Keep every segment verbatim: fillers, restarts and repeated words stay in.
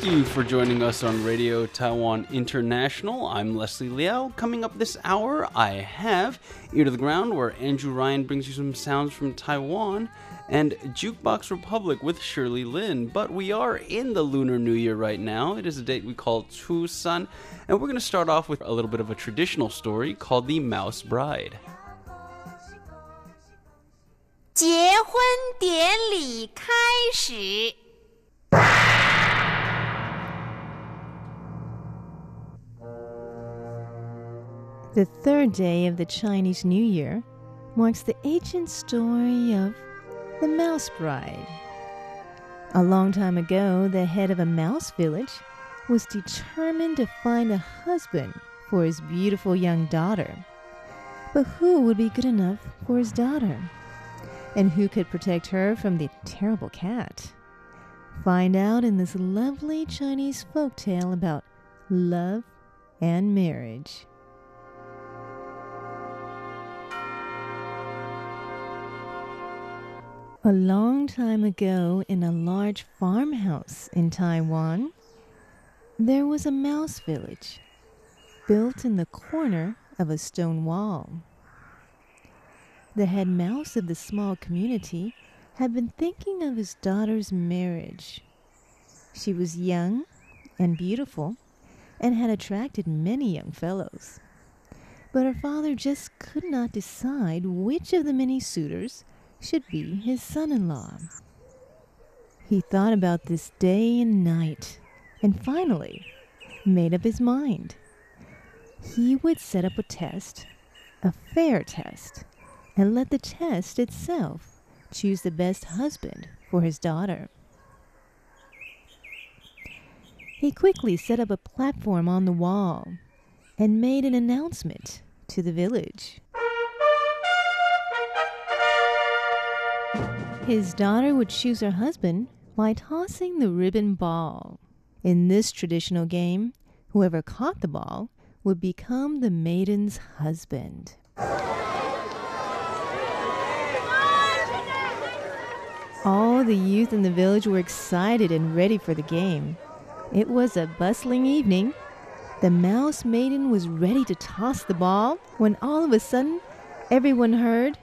Thank you for joining us on Radio Taiwan International. I'm Leslie Liao. Coming up this hour, I have Ear to the Ground, where Andrew Ryan brings you some sounds from Taiwan, and Jukebox Republic with Shirley Lin. But we are in the Lunar New Year right now. It is a date we call Tu Sun, and we're going to start off with a little bit of a traditional story called The Mouse Bride. 结婚典礼开始 The third day of the Chinese New Year marks the ancient story of the Mouse Bride. A long time ago, the head of a mouse village was determined to find a husband for his beautiful young daughter. But who would be good enough for his daughter? And who could protect her from the terrible cat? Find out in this lovely Chinese folktale about love and marriage. A long time ago, in a large farmhouse in Taiwan, there was a mouse village built in the corner of a stone wall. The head mouse of the small community had been thinking of his daughter's marriage. She was young and beautiful and had attracted many young fellows. But her father just could not decide which of the many suitors should be his son-in-law. He thought about this day and night and finally made up his mind. He would set up a test, a fair test, and let the test itself choose the best husband for his daughter. He quickly set up a platform on the wall and made an announcement to the village. His daughter would choose her husband by tossing the ribbon ball. In this traditional game, whoever caught the ball would become the maiden's husband. All the youth in the village were excited and ready for the game. It was a bustling evening. The mouse maiden was ready to toss the ball when all of a sudden everyone heard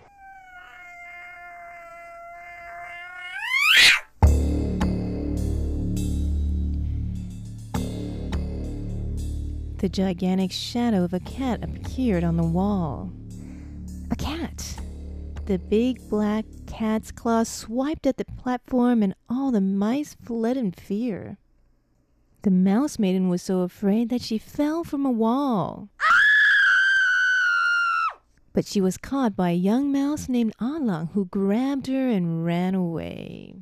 the gigantic shadow of a cat appeared on the wall. A cat! The big black cat's claw swiped at the platform, and all the mice fled in fear. The mouse maiden was so afraid that she fell from a wall. But she was caught by a young mouse named Alang, who grabbed her and ran away.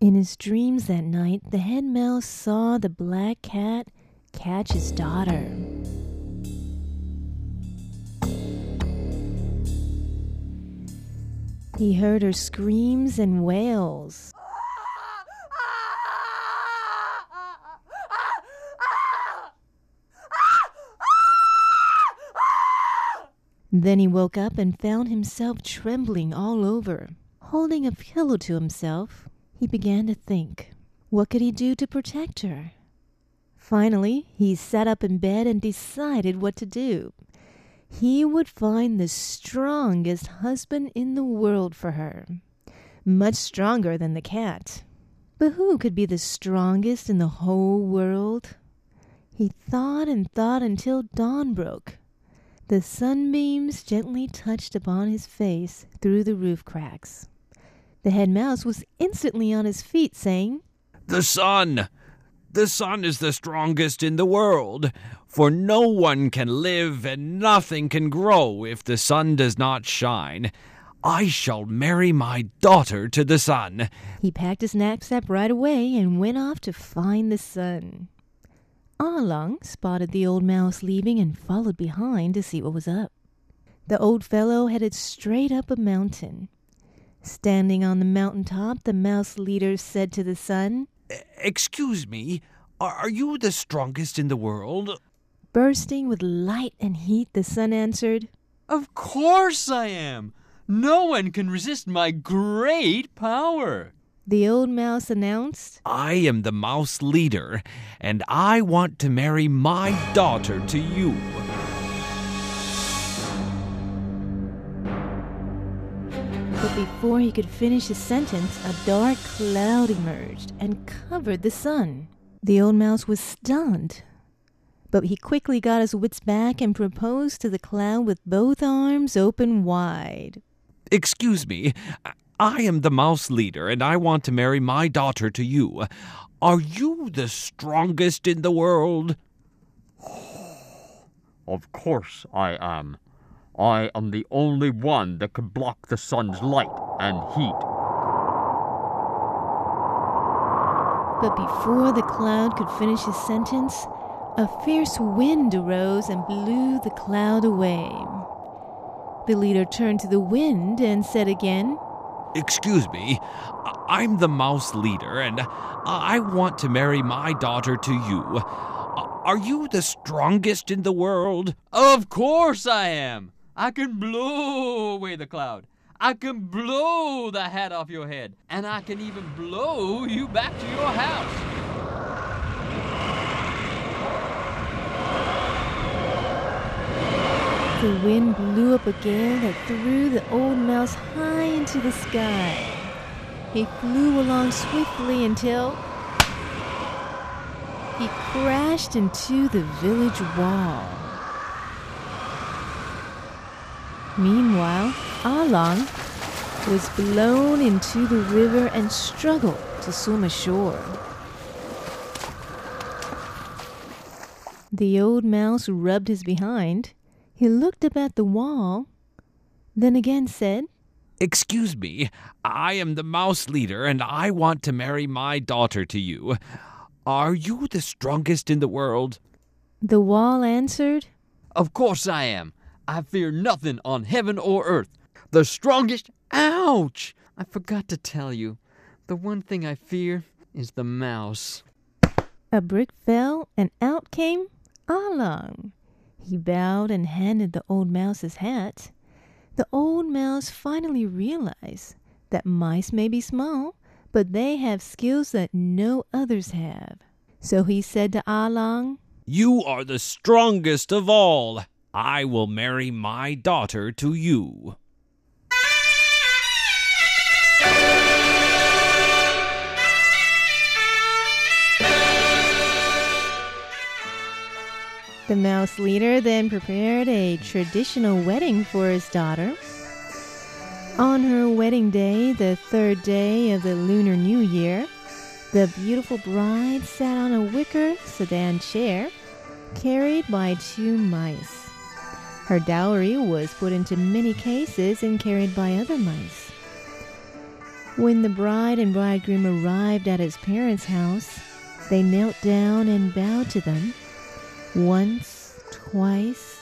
In his dreams that night, the head mouse saw the black cat catch his daughter. He heard her screams and wails. Then he woke up and found himself trembling all over. Holding a pillow to himself, he began to think. What could he do to protect her? Finally, he sat up in bed and decided what to do. He would find the strongest husband in the world for her, much stronger than the cat. But who could be the strongest in the whole world? He thought and thought until dawn broke. The sunbeams gently touched upon his face through the roof cracks. The head mouse was instantly on his feet, saying, "The sun! The sun is the strongest in the world, for no one can live and nothing can grow if the sun does not shine. I shall marry my daughter to the sun." He packed his knapsack right away and went off to find the sun. Alang spotted the old mouse leaving and followed behind to see what was up. The old fellow headed straight up a mountain. Standing on the mountaintop, the mouse leader said to the sun, "Excuse me, are you the strongest in the world?" Bursting with light and heat, the sun answered, "Of course I am! No one can resist my great power!" the old mouse announced. I am the mouse leader, and I want to marry my daughter to you. But before he could finish his sentence, a dark cloud emerged and covered the sun. The old mouse was stunned, but he quickly got his wits back and proposed to the cloud with both arms open wide. Excuse me, I am the mouse leader and I want to marry my daughter to you. Are you the strongest in the world? Of course I am. I am the only one that can block the sun's light and heat. But before the cloud could finish his sentence, a fierce wind arose and blew the cloud away. The leader turned to the wind and said again, Excuse me, I'm the mouse leader and I want to marry my daughter to you. Are you the strongest in the world? Of course I am! I can blow away the cloud. I can blow the hat off your head. And I can even blow you back to your house. The wind blew up a gale that threw the old mouse high into the sky. He flew along swiftly until he crashed into the village wall. Meanwhile, Alang was blown into the river and struggled to swim ashore. The old mouse rubbed his behind. He looked up at the wall, then again said, Excuse me, I am the mouse leader and I want to marry my daughter to you. Are you the strongest in the world? The wall answered, Of course I am. I fear nothing on heaven or earth. The strongest... Ouch! I forgot to tell you. The one thing I fear is the mouse. A brick fell and out came Alang. He bowed and handed the old mouse his hat. The old mouse finally realized that mice may be small, but they have skills that no others have. So he said to Alang, You are the strongest of all. I will marry my daughter to you. The mouse leader then prepared a traditional wedding for his daughter. On her wedding day, the third day of the Lunar New Year, the beautiful bride sat on a wicker sedan chair carried by two mice. Her dowry was put into many cases and carried by other mice. When the bride and bridegroom arrived at his parents' house, they knelt down and bowed to them. Once, twice,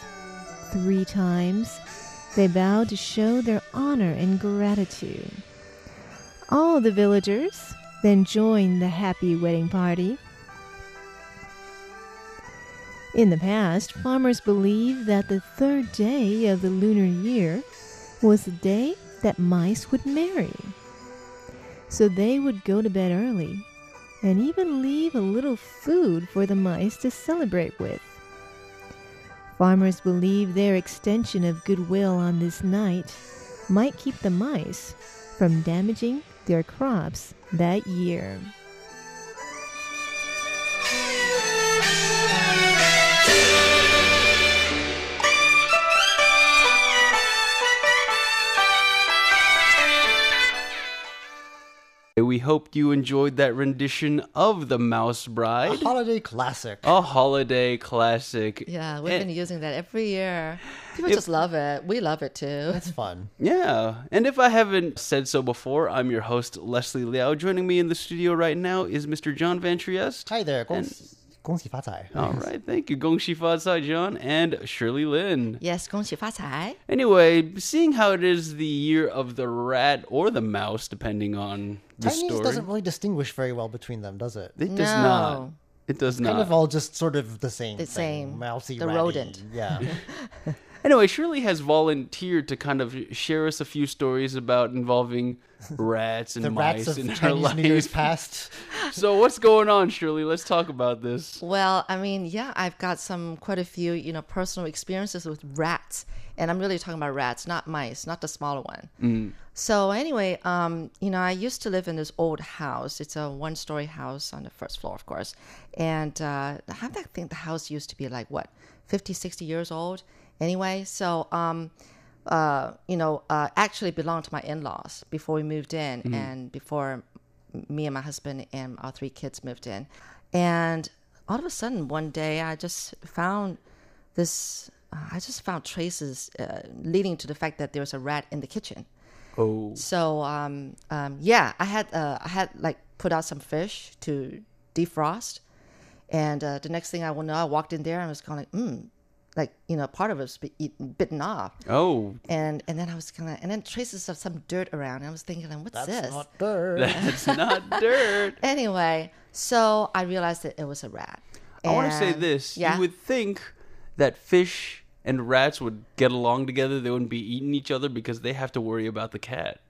three times, they bowed to show their honor and gratitude. All the villagers then joined the happy wedding party. In the past, farmers believed that the third day of the lunar year was the day that mice would marry. So they would go to bed early and even leave a little food for the mice to celebrate with. Farmers believe their extension of goodwill on this night might keep the mice from damaging their crops that year. We hope you enjoyed that rendition of The Mouse Bride. A holiday classic. A holiday classic. Yeah, we've and been using that every year. People if, just love it. We love it too. It's fun. Yeah. And if I haven't said so before, I'm your host, Leslie Liao. Joining me in the studio right now is Mister John Van Trieste. Hi there. And, all right, thank you. Gong Xi Fa Cai, John, and Shirley Lin. Yes, Gong Xi Fa Cai. Anyway, seeing how it is the year of the rat or the mouse, depending on the Chinese story. Doesn't really distinguish very well between them, does it? It no. does not. It does it's not. Kind of all just sort of the same the thing. Same. Mousey, the ratty. Rodent. Yeah. Anyway, Shirley has volunteered to kind of share us a few stories about involving rats and the mice rats in her Chinese life. New Year's past. So what's going on, Shirley? Let's talk about this. Well, I mean, yeah, I've got some quite a few, you know, personal experiences with rats, and I'm really talking about rats, not mice, not the smaller one. Mm. So anyway, um, you know, I used to live in this old house. It's a one-story house on the first floor, of course, and uh, I think the house used to be like what, fifty, sixty years old. Anyway, so, um, uh, you know, uh, actually belonged to my in-laws before we moved in, mm-hmm. and before me and my husband and our three kids moved in. And all of a sudden, one day, I just found this, uh, I just found traces uh, leading to the fact that there was a rat in the kitchen. Oh. So, um, um, yeah, I had, uh, I had like put out some fish to defrost. And uh, the next thing I know, I walked in there and was kind of like, hmm. Like, you know, part of it was eaten, bitten off. Oh. And and then I was kind of, and then traces of some dirt around. And I was thinking, what's That's this? That's not dirt. That's not dirt. Anyway, so I realized that it was a rat. And I want to say this. Yeah? You would think that fish and rats would get along together. They wouldn't be eating each other because they have to worry about the cat,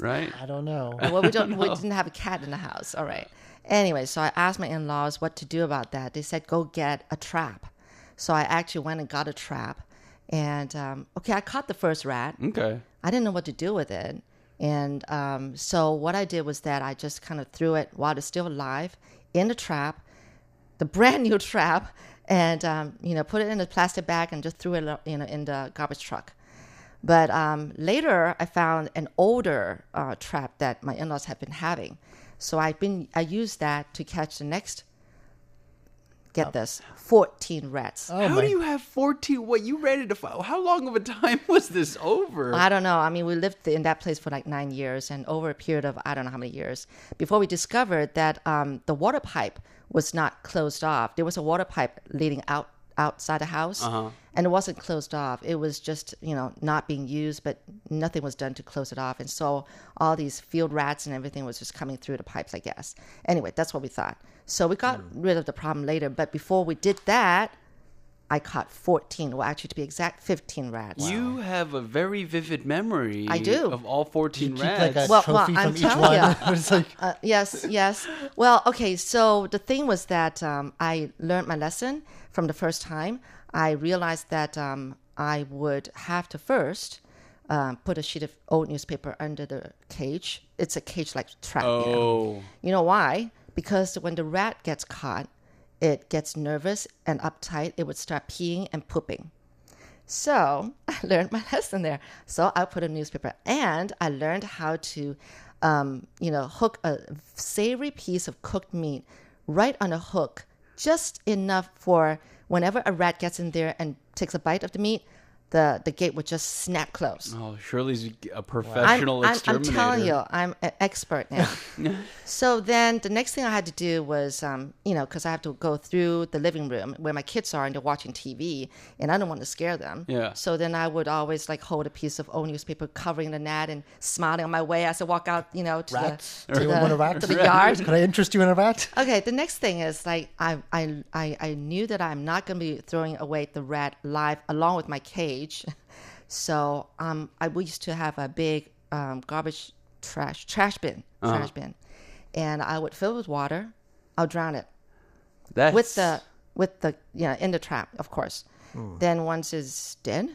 right? I don't know. Well, we, don't, don't know. We didn't have a cat in the house. All right. Anyway, so I asked my in-laws what to do about that. They said, go get a trap. So I actually went and got a trap, and um, okay, I caught the first rat. Okay, I didn't know what to do with it, and um, so what I did was that I just kind of threw it while it's still alive in the trap, the brand new trap, and um, you know, put it in a plastic bag and just threw it, you know, in the garbage truck. But um, later, I found an older uh, trap that my in-laws had been having, so I've been I used that to catch the next. Get this, fourteen rats. Oh, how my. do you have fourteen? What, you ready to file? How long of a time was this over? I don't know. I mean, we lived in that place for like nine years and over a period of I don't know how many years before we discovered that um, the water pipe was not closed off. There was a water pipe leading out outside the house, uh-huh. and it wasn't closed off. It was just, you know, not being used, but nothing was done to close it off. And so all these field rats and everything was just coming through the pipes, I guess. Anyway, that's what we thought. So we got rid of the problem later, but before we did that, I caught fourteen, well, actually, to be exact, fifteen rats. Wow. You have a very vivid memory. I do. Of all fourteen you rats. Keep like a well, trophy well, from I'm each telling one. You. It's like... uh, yes, yes. Well, okay, so the thing was that um, I learned my lesson from the first time. I realized that um, I would have to first um, put a sheet of old newspaper under the cage. It's a cage-like trap. Oh. You know, you know why? Because when the rat gets caught, it gets nervous and uptight. It would start peeing and pooping. So I learned my lesson there. So I put a newspaper, and I learned how to, um, you know, hook a savory piece of cooked meat right on a hook, just enough for whenever a rat gets in there and takes a bite of the meat, the the gate would just snap closed. Oh, Shirley's a professional I'm, exterminator. I'm, I'm telling you, I'm an expert now. So then the next thing I had to do was, um, you know, because I have to go through the living room where my kids are and they're watching T V, and I don't want to scare them. Yeah. So then I would always like hold a piece of old newspaper covering the net and smiling on my way as I walk out, you know, to Rats. the, to the, rat? to the yard. Could I interest you in a rat? Okay, the next thing is like I I I, I knew that I'm not going to be throwing away the rat live along with my cage. So um, I we used to have a big um, garbage trash trash bin, uh-huh. trash bin, and I would fill it with water. I'll drown it. That's... with the with the you know, in the trap, of course. Ooh. Then once it's dead,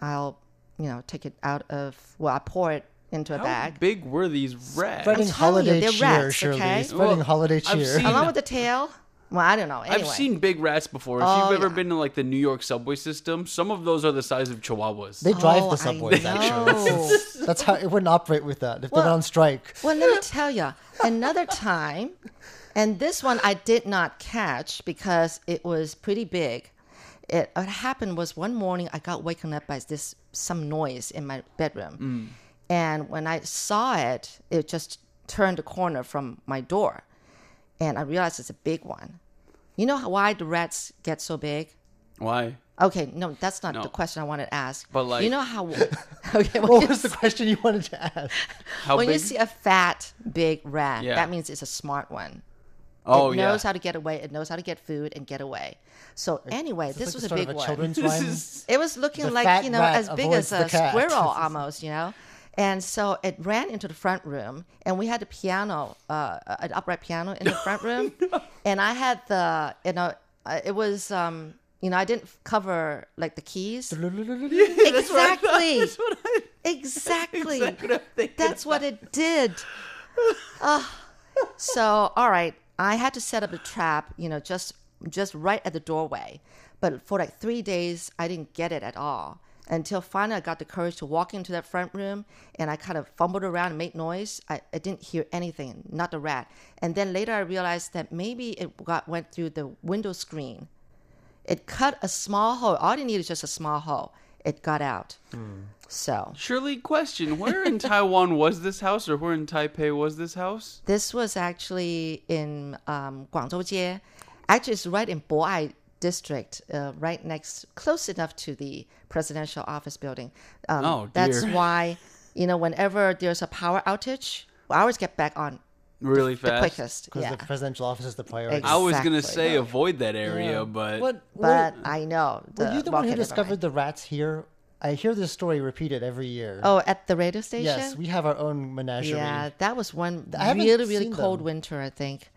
I'll you know take it out of well I pour it into a How bag. How big were these rats? Spreading holiday you, cheer, rats, Shirley. Okay? Spreading well, holiday cheer seen... along with the tail. Well, I don't know. Anyway. I've seen big rats before. Oh, if you've ever yeah. been to like the New York subway system, some of those are the size of chihuahuas. They drive oh, the subways, actually. That's how it wouldn't operate with that if well, they were on strike. Well, let me tell you, another time, and this one I did not catch because it was pretty big. It what happened was one morning I got woken up by this some noise in my bedroom, mm. and when I saw it, it just turned the corner from my door, and I realized it's a big one. You know why the rats get so big? Why? Okay, no, that's not no. the question I wanted to ask. But like, you know how? Okay, what was the question you wanted to ask? How when big? You see a fat, big rat, yeah. that means it's a smart one. Oh, it knows yeah. how to get away. It knows how to get food and get away. So anyway, it, this was like a big one. Is, it was looking like, you know, as big as a squirrel almost, you know. And so it ran into the front room, and we had a piano, uh, an upright piano in the front room. No. And I had the, you know, it was, um, you know, I didn't cover like the keys. Yeah, exactly. That's what I, exactly. Exactly what that's about. What it did. Uh, so, all right. I had to set up a trap, you know, just just right at the doorway. But for like three days, I didn't get it at all until finally I got the courage to walk into that front room, and I kind of fumbled around and made noise. I, I didn't hear anything, not the rat. And then later I realized that maybe it got went through the window screen. It cut a small hole. All it needed is just a small hole. It got out. Mm. So, Shirley, question, where in Taiwan was this house, or where in Taipei was this house? This was actually in um, Guangzhou-jie. Actually, it's right in Boai district, uh, right next, close enough to the presidential office building. Um, oh, dear. That's why, you know, whenever there's a power outage, well, ours get back on. Really fast, the quickest, because yeah. the presidential office is the priority. Exactly. I was gonna say right. avoid that area, yeah. but what, what, but I know. The were you the one who discovered the rats here? I hear this story repeated every year. Oh, at the radio station? Yes, we have our own menagerie. Yeah, that was one I really, really cold them. winter, I think.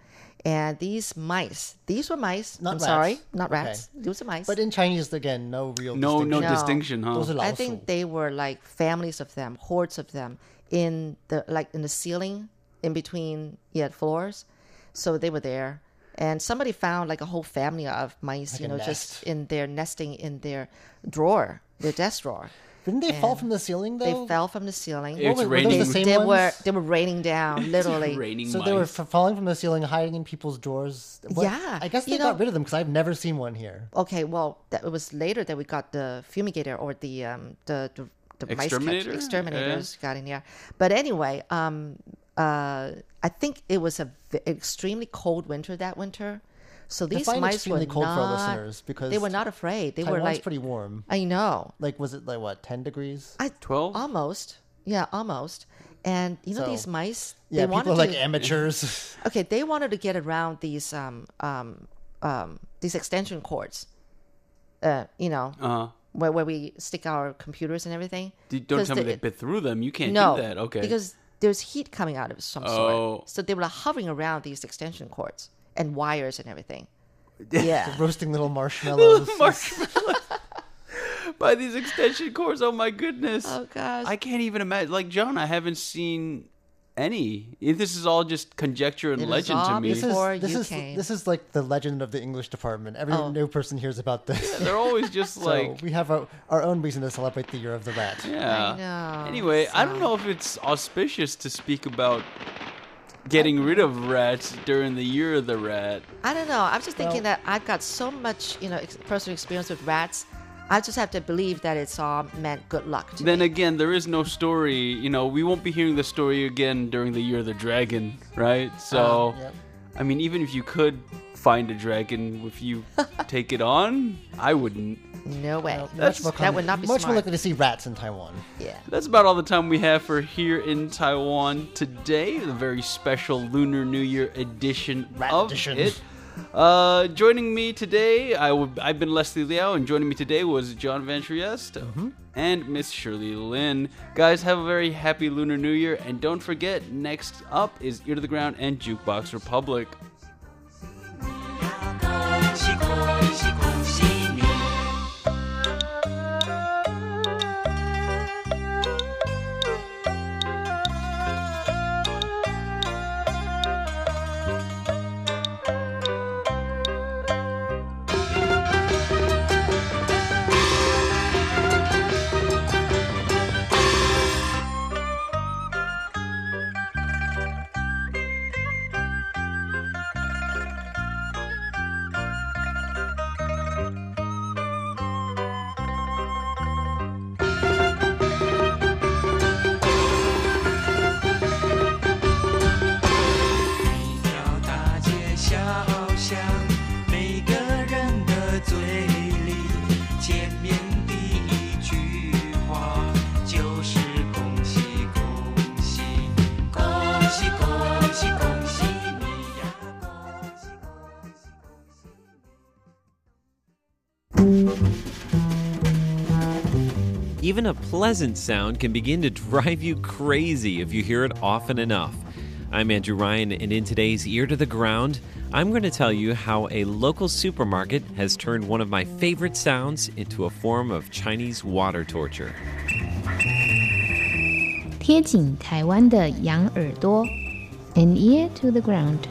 And these mice, these were mice. Not I'm rats. sorry, not rats. Okay. These are mice. But in Chinese, again, no real no distinction. no, no distinction, huh? Those are I think they were like families of them, hordes of them in the like in the ceiling. In between, yeah, floors, so they were there, and somebody found like a whole family of mice, like you know, just in their nesting in their drawer, their desk drawer. Didn't they and fall from the ceiling though? They fell from the ceiling. It's were, raining. Were those the same they ones? were they were raining down, literally. raining so mice. They were f- falling from the ceiling, hiding in people's drawers. What? Yeah, I guess they you got know, rid of them because I've never seen one here. Okay, well, that, it was later that we got the fumigator or the um the the, the Exterminator? mice catch, exterminators yeah. got in here. But anyway, um. Uh, I think it was an v- extremely cold winter that winter. So these Define mice were cold not... for our listeners because they were not afraid. They Taiwan's were like... pretty warm. I know. Like, was it like, what, ten degrees? I, twelve? Almost. Yeah, almost. And, you know, so, these mice... They yeah, wanted people are to... like amateurs. Okay, they wanted to get around these um, um, um, these extension cords, uh, you know, uh-huh. where, where we stick our computers and everything. Dude, don't tell the, me they bit through them. You can't no, do that. Okay. because... There's heat coming out of some oh. sort. So they were like hovering around these extension cords and wires and everything. Yeah. They're roasting little marshmallows. Little marshmallows. By these extension cords. Oh, my goodness. Oh, gosh. I can't even imagine. Like, John, I haven't seen any. This is all just conjecture and it legend to me. This is, this, is, this is like the legend of the English department. Every oh. new person hears about this. Yeah, they're always just like... So we have our, our own reason to celebrate the year of the rat. Yeah. I know. Anyway, so. I don't know if it's auspicious to speak about getting rid of rats during the year of the rat. I don't know. I'm just thinking well, that I've got so much you know, ex- personal experience with rats. I just have to believe that it's all meant good luck to Then me. Again, there is no story. You know, we won't be hearing the story again during the Year of the Dragon, right? So, um, yep. I mean, even if you could find a dragon, if you take it on, I wouldn't. No way. Well, that's, much that would not be much smart. More likely to see rats in Taiwan. Yeah. That's about all the time we have for Here in Taiwan today, the very special Lunar New Year edition Rat of edition. it. Uh, joining me today, I w- I've been Leslie Liao, and joining me today was John Van Trieste mm-hmm. and Miss Shirley Lin. Guys, have a very happy Lunar New Year, and don't forget, next up is Ear to the Ground and Jukebox Republic. Even a pleasant sound can begin to drive you crazy if you hear it often enough. I'm Andrew Ryan, and in today's Ear to the Ground, I'm going to tell you how a local supermarket has turned one of my favorite sounds into a form of Chinese water torture. 贴紧台湾的羊耳朵, an ear to the ground.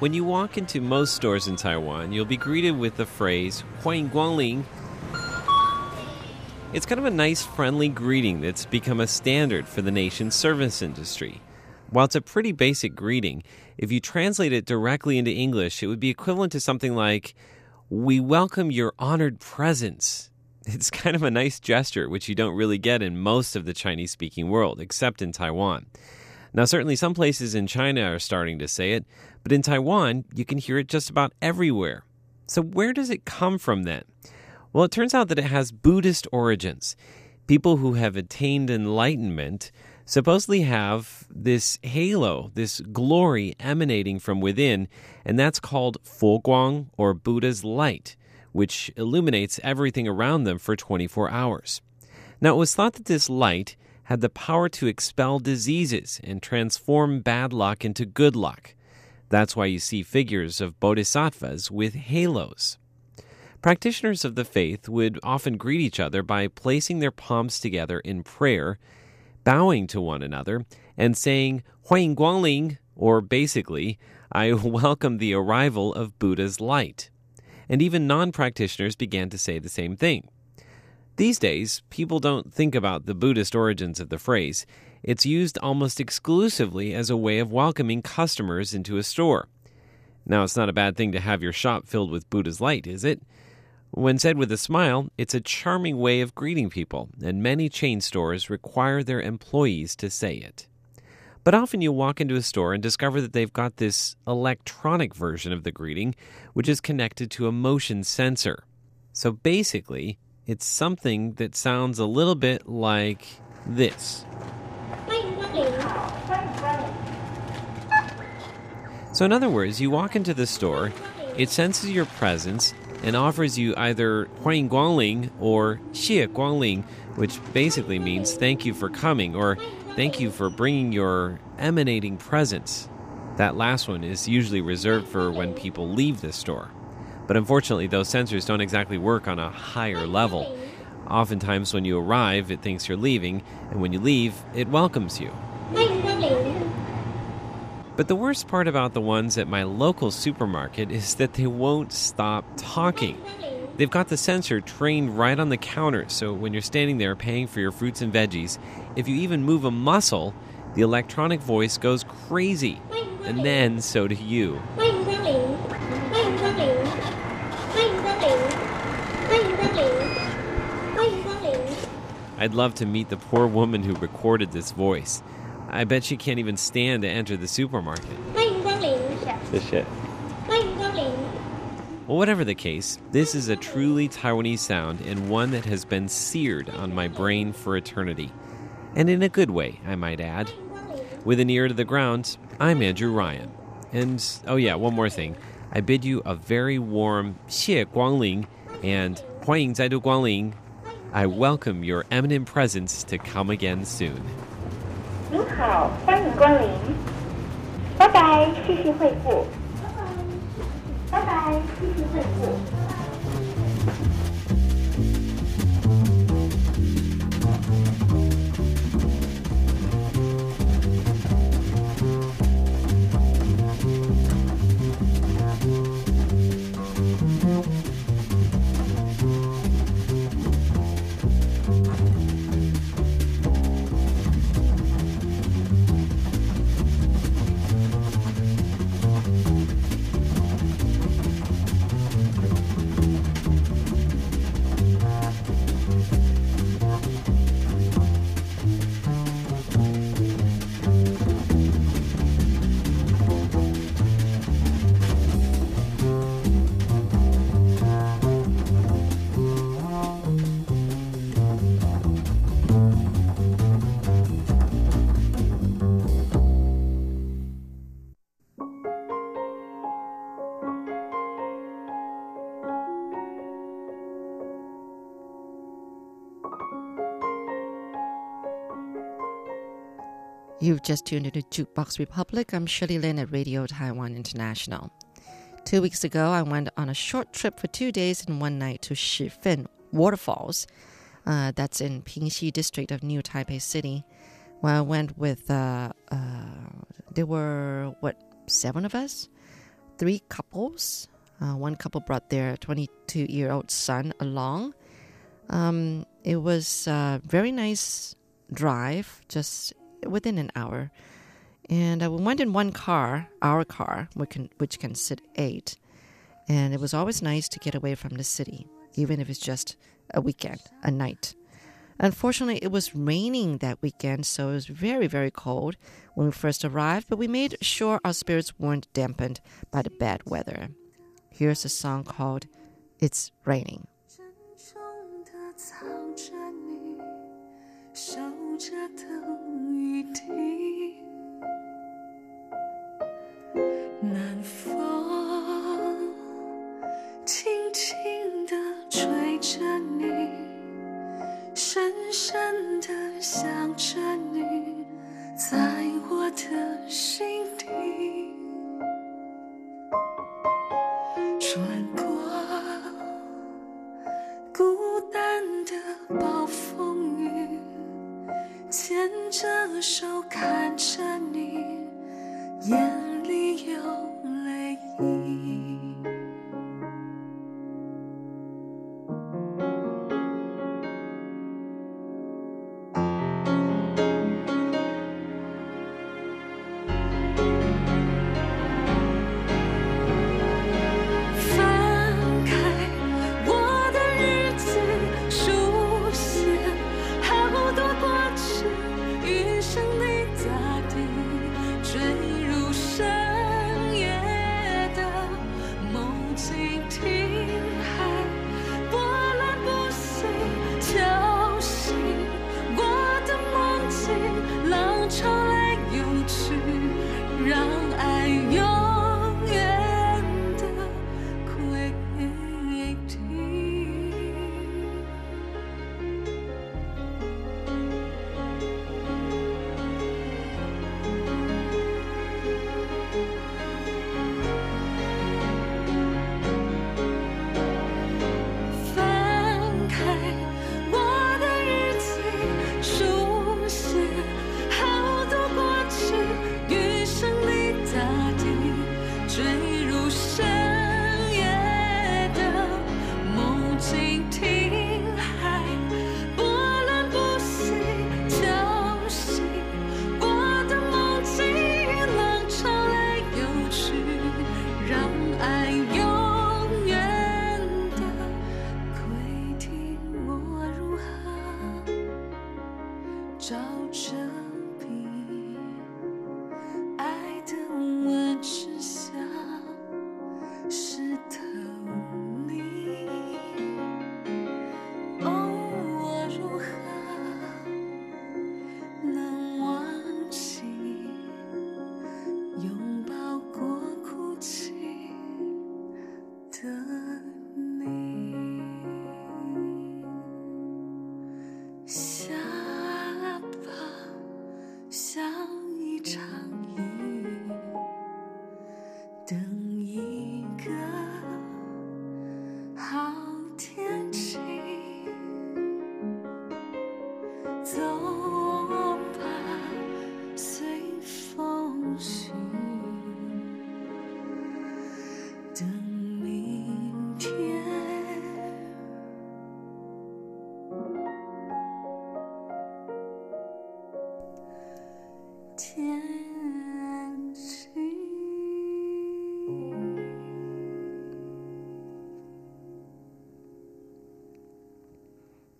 When you walk into most stores in Taiwan, you'll be greeted with the phrase, Huan Guang Ling. It's kind of a nice, friendly greeting that's become a standard for the nation's service industry. While it's a pretty basic greeting, if you translate it directly into English, it would be equivalent to something like, "We welcome your honored presence." It's kind of a nice gesture, which you don't really get in most of the Chinese-speaking world, except in Taiwan. Now, certainly some places in China are starting to say it, but in Taiwan, you can hear it just about everywhere. So where does it come from then? Well, it turns out that it has Buddhist origins. People who have attained enlightenment supposedly have this halo, this glory emanating from within, and that's called Foguang, or Buddha's light, which illuminates everything around them for twenty-four hours. Now, it was thought that this light had the power to expel diseases and transform bad luck into good luck. That's why you see figures of bodhisattvas with halos. Practitioners of the faith would often greet each other by placing their palms together in prayer, bowing to one another, and saying, Huan Guang Ling, or basically, I welcome the arrival of Buddha's light. And even non-practitioners began to say the same thing. These days, people don't think about the Buddhist origins of the phrase. It's used almost exclusively as a way of welcoming customers into a store. Now, it's not a bad thing to have your shop filled with Buddha's light, is it? When said with a smile, it's a charming way of greeting people, and many chain stores require their employees to say it. But often you walk into a store and discover that they've got this electronic version of the greeting, which is connected to a motion sensor. So basically, it's something that sounds a little bit like this. So in other words, you walk into the store, it senses your presence, and offers you either Huan Guang Ling or Xie Guang Ling, which basically means thank you for coming or thank you for bringing your emanating presence. That last one is usually reserved for when people leave the store. But unfortunately, those sensors don't exactly work on a higher level. Oftentimes when you arrive, it thinks you're leaving, and when you leave, it welcomes you. But the worst part about the ones at my local supermarket is that they won't stop talking. They've got the sensor trained right on the counter, so when you're standing there paying for your fruits and veggies, if you even move a muscle, the electronic voice goes crazy. And then so do you. I'd love to meet the poor woman who recorded this voice. I bet she can't even stand to enter the supermarket. This shit. Well, whatever the case, this is a truly Taiwanese sound and one that has been seared on my brain for eternity. And in a good way, I might add. With an ear to the ground, I'm Andrew Ryan. And, oh yeah, one more thing. I bid you a very warm Xie Guang Ling and Huan Ying Zai Du Guang Ling. I welcome your eminent presence to come again soon. You've just tuned into Jukebox Republic. I'm Shirley Lin at Radio Taiwan International. Two weeks ago, I went on a short trip for two days and one night to Shifen Waterfalls. Uh, that's in Pingxi district of New Taipei City. Well, I went with, uh, uh, there were, what, seven of us? Three couples. Uh, one couple brought their twenty-two-year-old son along. Um, it was a very nice drive, just within an hour. And uh, we went in one car, our car, which can, which can sit eight. And it was always nice to get away from the city, even if it's just a weekend, a night. Unfortunately, it was raining that weekend, so it was very, very cold when we first arrived, but we made sure our spirits weren't dampened by the bad weather. Here's a song called It's Raining. 天气.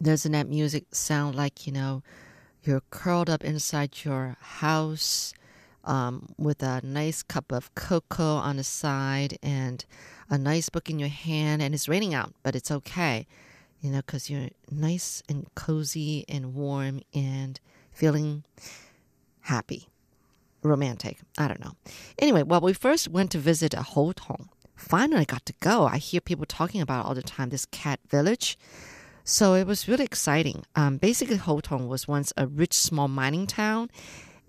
Doesn't that music sound like, you know, you're curled up inside your house um, with a nice cup of cocoa on the side and a nice book in your hand, and it's raining out, but it's okay, you know, because you're nice and cozy and warm and feeling happy, romantic. I don't know. Anyway, well, we first went to visit a Houtong. Finally got to go. I hear people talking about it all the time, this cat village. So it was really exciting. Um, basically, Houtong was once a rich small mining town,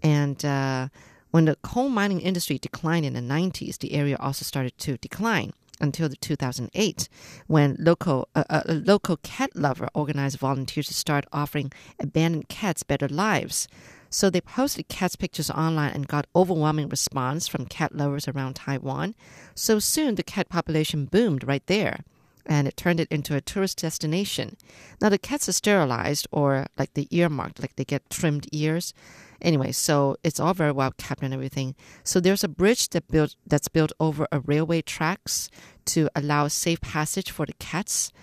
And uh, when the coal mining industry declined in the nineties, the area also started to decline until the two thousand eight, when local, uh, a local cat lover organized volunteers to start offering abandoned cats better lives. So they posted cats' pictures online and got overwhelming response from cat lovers around Taiwan. So soon, the cat population boomed right there, and it turned it into a tourist destination. Now, the cats are sterilized or, like, they earmarked, like they get trimmed ears. Anyway, so it's all very well kept and everything. So there's a bridge that built, that's built over a railway tracks to allow safe passage for the cats.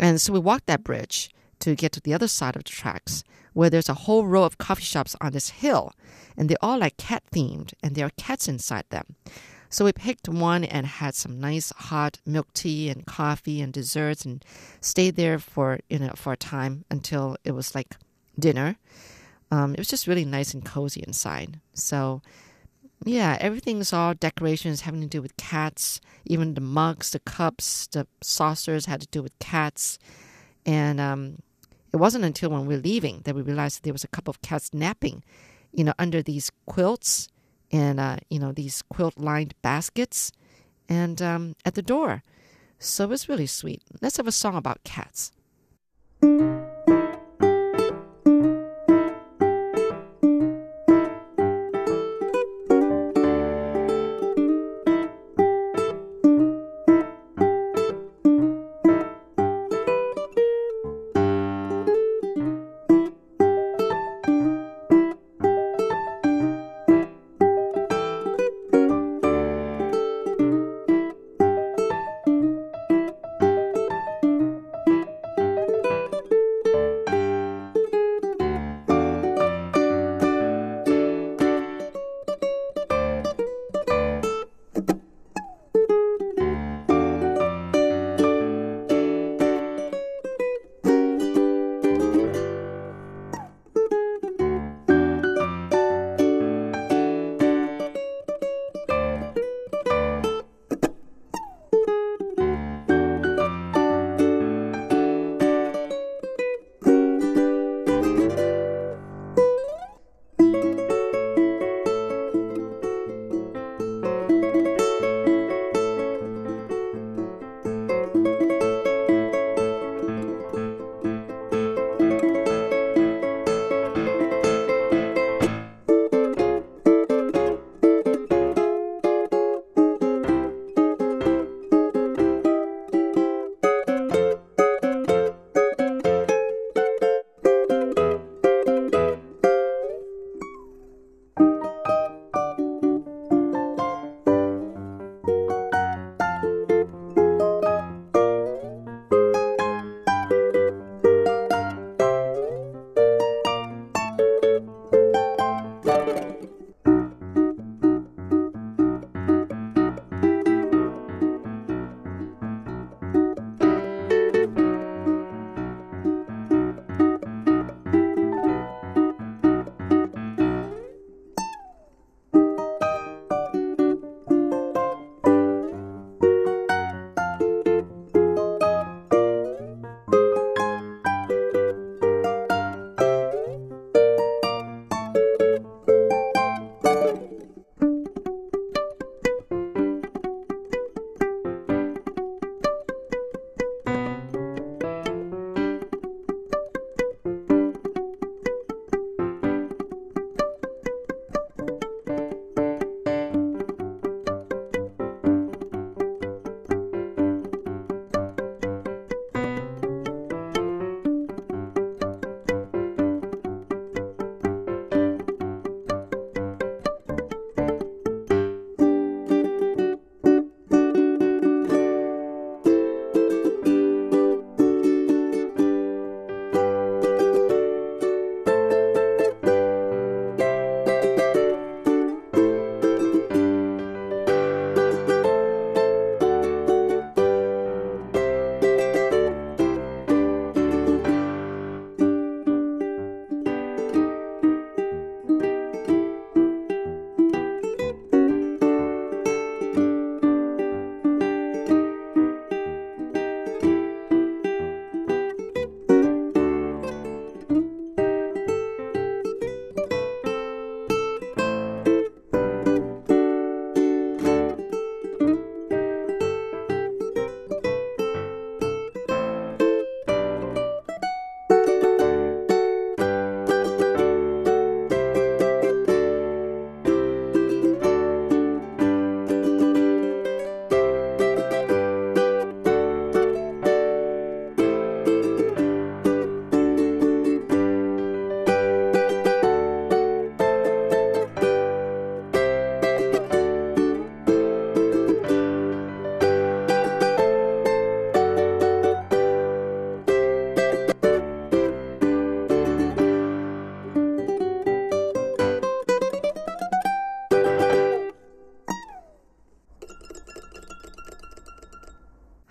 And so we walked that bridge to get to the other side of the tracks, where there's a whole row of coffee shops on this hill, and they're all like cat-themed, and there are cats inside them. So we picked one and had some nice hot milk tea and coffee and desserts, and stayed there for, you know, for a time until it was like dinner. Um, it was just really nice and cozy inside. So, yeah, everything's all decorations having to do with cats. Even the mugs, the cups, the saucers had to do with cats. And um, it wasn't until when we were leaving that we realized that there was a couple of cats napping, you know, under these quilts and, uh, you know, these quilt-lined baskets and um, at the door. So it was really sweet. Let's have a song about cats.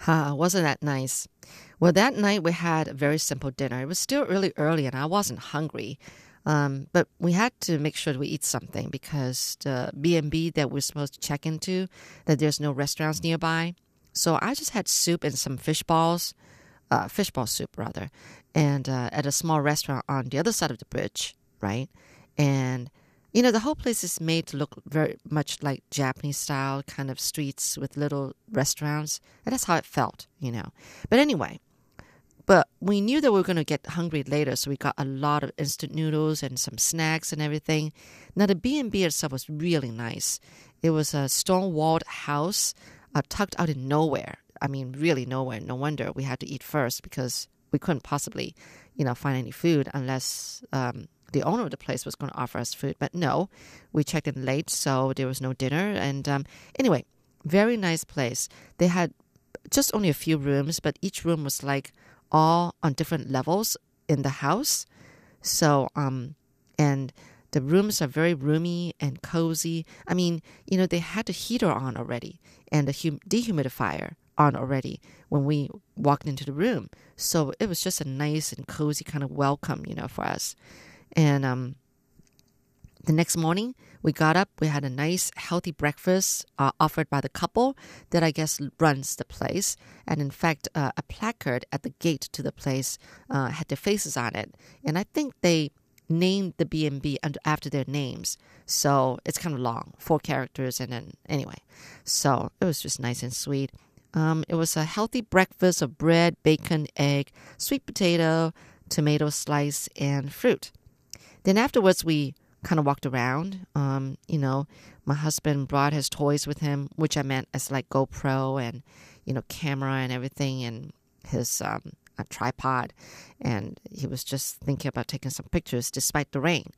Ah, wasn't that nice? Well, that night we had a very simple dinner. It was still really early and I wasn't hungry. Um, but we had to make sure that we eat something because the B and B that we're supposed to check into, that there's no restaurants nearby. So I just had soup and some fish balls, uh, fish ball soup rather, and uh, at a small restaurant on the other side of the bridge, right? And, you know, the whole place is made to look very much like Japanese style kind of streets with little restaurants. And that's how it felt, you know. But anyway. But we knew that we were going to get hungry later, so we got a lot of instant noodles and some snacks and everything. Now, the B and B itself was really nice. It was a stone-walled house uh, tucked out in nowhere. I mean, really nowhere. No wonder we had to eat first because we couldn't possibly, you know, find any food unless um, the owner of the place was going to offer us food. But no, we checked in late, so there was no dinner. And um, anyway, very nice place. They had just only a few rooms, but each room was like all on different levels in the house. So, um, and the rooms are very roomy and cozy. I mean, you know, they had the heater on already and the hum- dehumidifier on already when we walked into the room. So it was just a nice and cozy kind of welcome, you know, for us. And um, the next morning, we got up. We had a nice, healthy breakfast uh, offered by the couple that I guess runs the place. And in fact, uh, a placard at the gate to the place uh, had their faces on it. And I think they named the B and B after their names. So it's kind of long, four characters. And then anyway, so it was just nice and sweet. Um, it was a healthy breakfast of bread, bacon, egg, sweet potato, tomato slice, and fruit. Then afterwards, we kind of walked around. Um, you know, my husband brought his toys with him, which I meant as like GoPro and, you know, camera and everything, and his um, a tripod. And he was just thinking about taking some pictures despite the rain.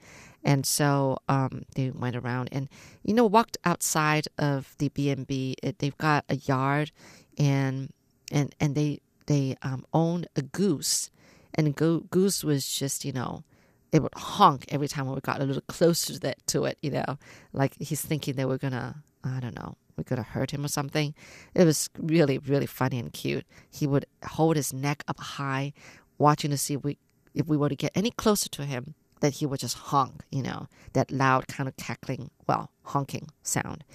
And so um, they went around and, you know, walked outside of the B and B. It, they've got a yard, and and and they they um, owned a goose, and the go- goose was just, you know, it would honk every time we got a little closer to, that, to it, you know, like he's thinking that we're going to, I don't know, we're going to hurt him or something. It was really, really funny and cute. He would hold his neck up high, watching to see if we, if we were to get any closer to him, that he would just honk, you know, that loud kind of cackling, well, honking sound.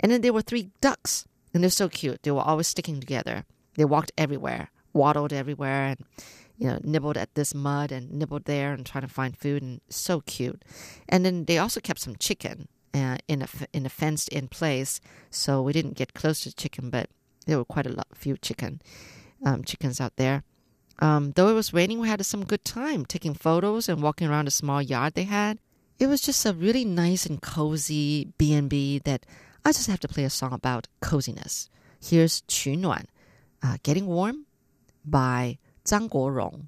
And then there were three ducks, and they're so cute. They were always sticking together. They walked everywhere, waddled everywhere, and, you know, nibbled at this mud and nibbled there and trying to find food, and so cute. And then they also kept some chicken uh, in a in a fenced-in place, so we didn't get close to chicken, but there were quite a lot, few chicken um, chickens out there. Um, though it was raining, we had some good time taking photos and walking around a small yard they had. It was just a really nice and cozy B and B that I just have to play a song about coziness. Here's Qun Nuan, uh, Getting Warm by 张国荣.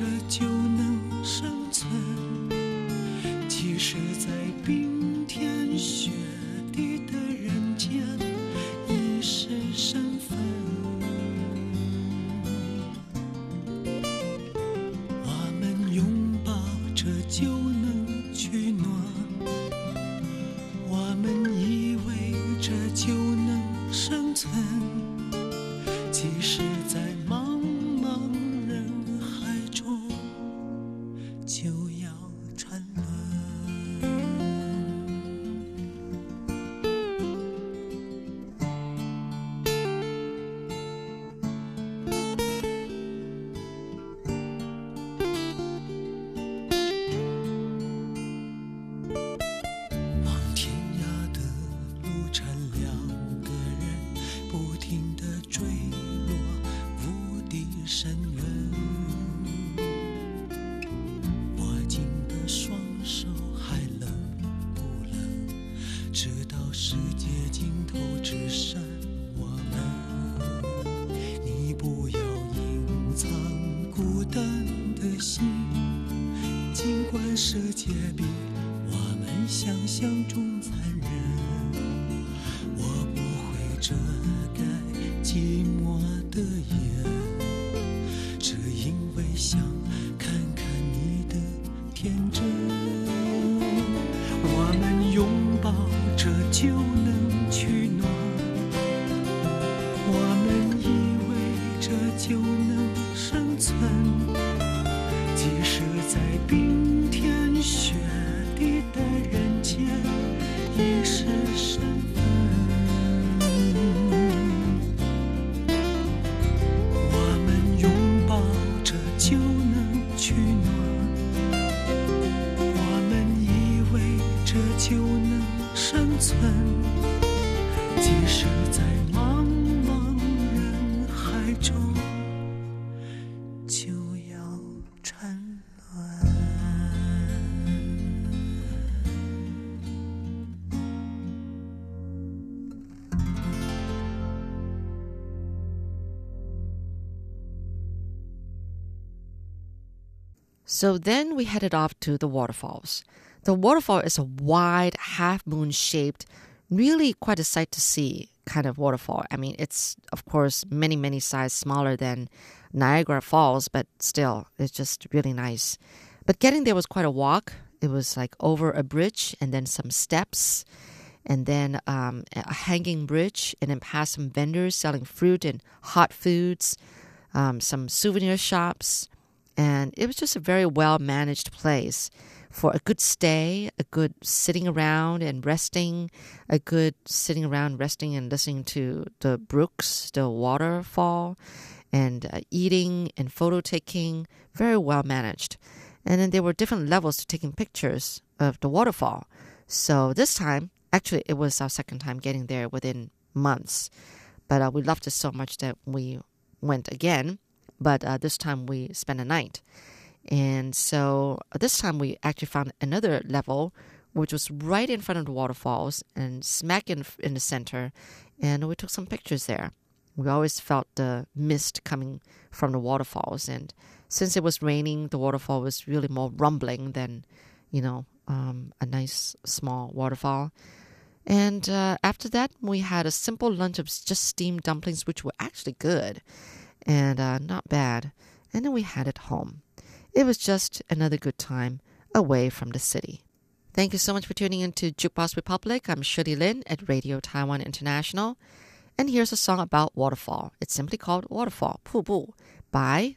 这就能生的世界比我们想象中残忍，我不会遮盖寂寞的眼，只因为想看看你的天真。我们拥抱着就能取暖，我们依偎着就能生存，即使在冰雪地的人间，已是身份。我们拥抱着就能取暖，我们依偎着就能生存，即使在茫茫人海中，就要缠。So then we headed off to the waterfalls. The waterfall is a wide, half-moon-shaped, really quite a sight to see kind of waterfall. I mean, it's, of course, many, many sizes smaller than Niagara Falls, but still, it's just really nice. But getting there was quite a walk. It was like over a bridge and then some steps and then um, a hanging bridge and then past some vendors selling fruit and hot foods, um, some souvenir shops. And it was just a very well-managed place for a good stay, a good sitting around and resting, a good sitting around, resting and listening to the brooks, the waterfall, and uh, eating and photo-taking, very well-managed. And then there were different levels to taking pictures of the waterfall. So this time, actually, it was our second time getting there within months. But uh, we loved it so much that we went again. But uh, this time we spent a night. And so this time we actually found another level, which was right in front of the waterfalls and smack in, in the center. And we took some pictures there. We always felt the mist coming from the waterfalls. And since it was raining, the waterfall was really more rumbling than, you know, um, a nice small waterfall. And uh, after that, we had a simple lunch of just steamed dumplings, which were actually good. And uh, not bad. And then we had it home. It was just another good time away from the city. Thank you so much for tuning in to Jukebox Republic. I'm Shirley Lin at Radio Taiwan International. And here's a song about waterfall. It's simply called Waterfall, Pupu, by Bai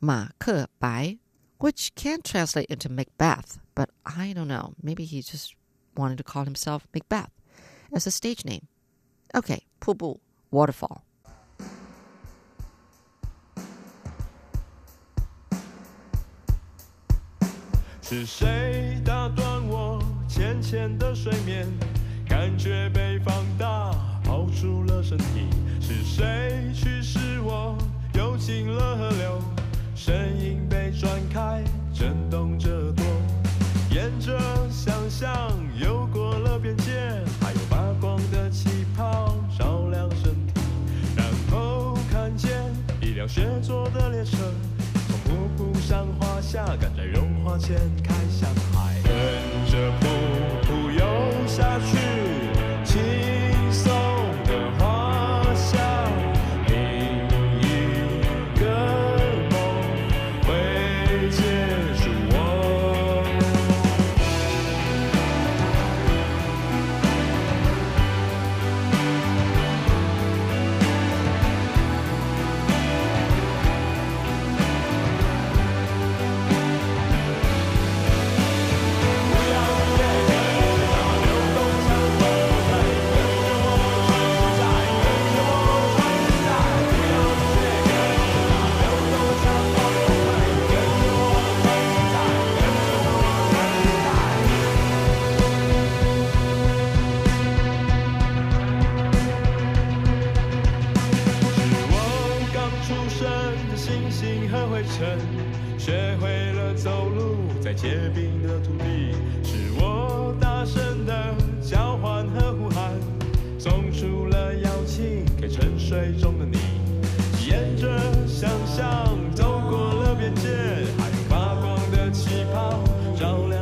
Ma Ke Bai, which can translate into Macbeth. But I don't know. Maybe he just wanted to call himself Macbeth as a stage name. Okay, Pupu, Waterfall.是谁打断我浅浅的睡眠？感觉被放大，跑出了身体。是谁驱使我游进了河流？声音被转开，震动着耳朵。沿着想象游过了边界，还有发光的气泡照亮身体。然后看见一辆雪做的列车。瀑布上滑下，赶在融化前开向海。跟着瀑布游下去，轻松的滑下另一个梦会结束我。学会了走路，在结冰的土地，是我大声的叫唤和呼喊，送出了邀请给沉睡中的你。沿着想象，走过了边界，还有发光的气泡照亮。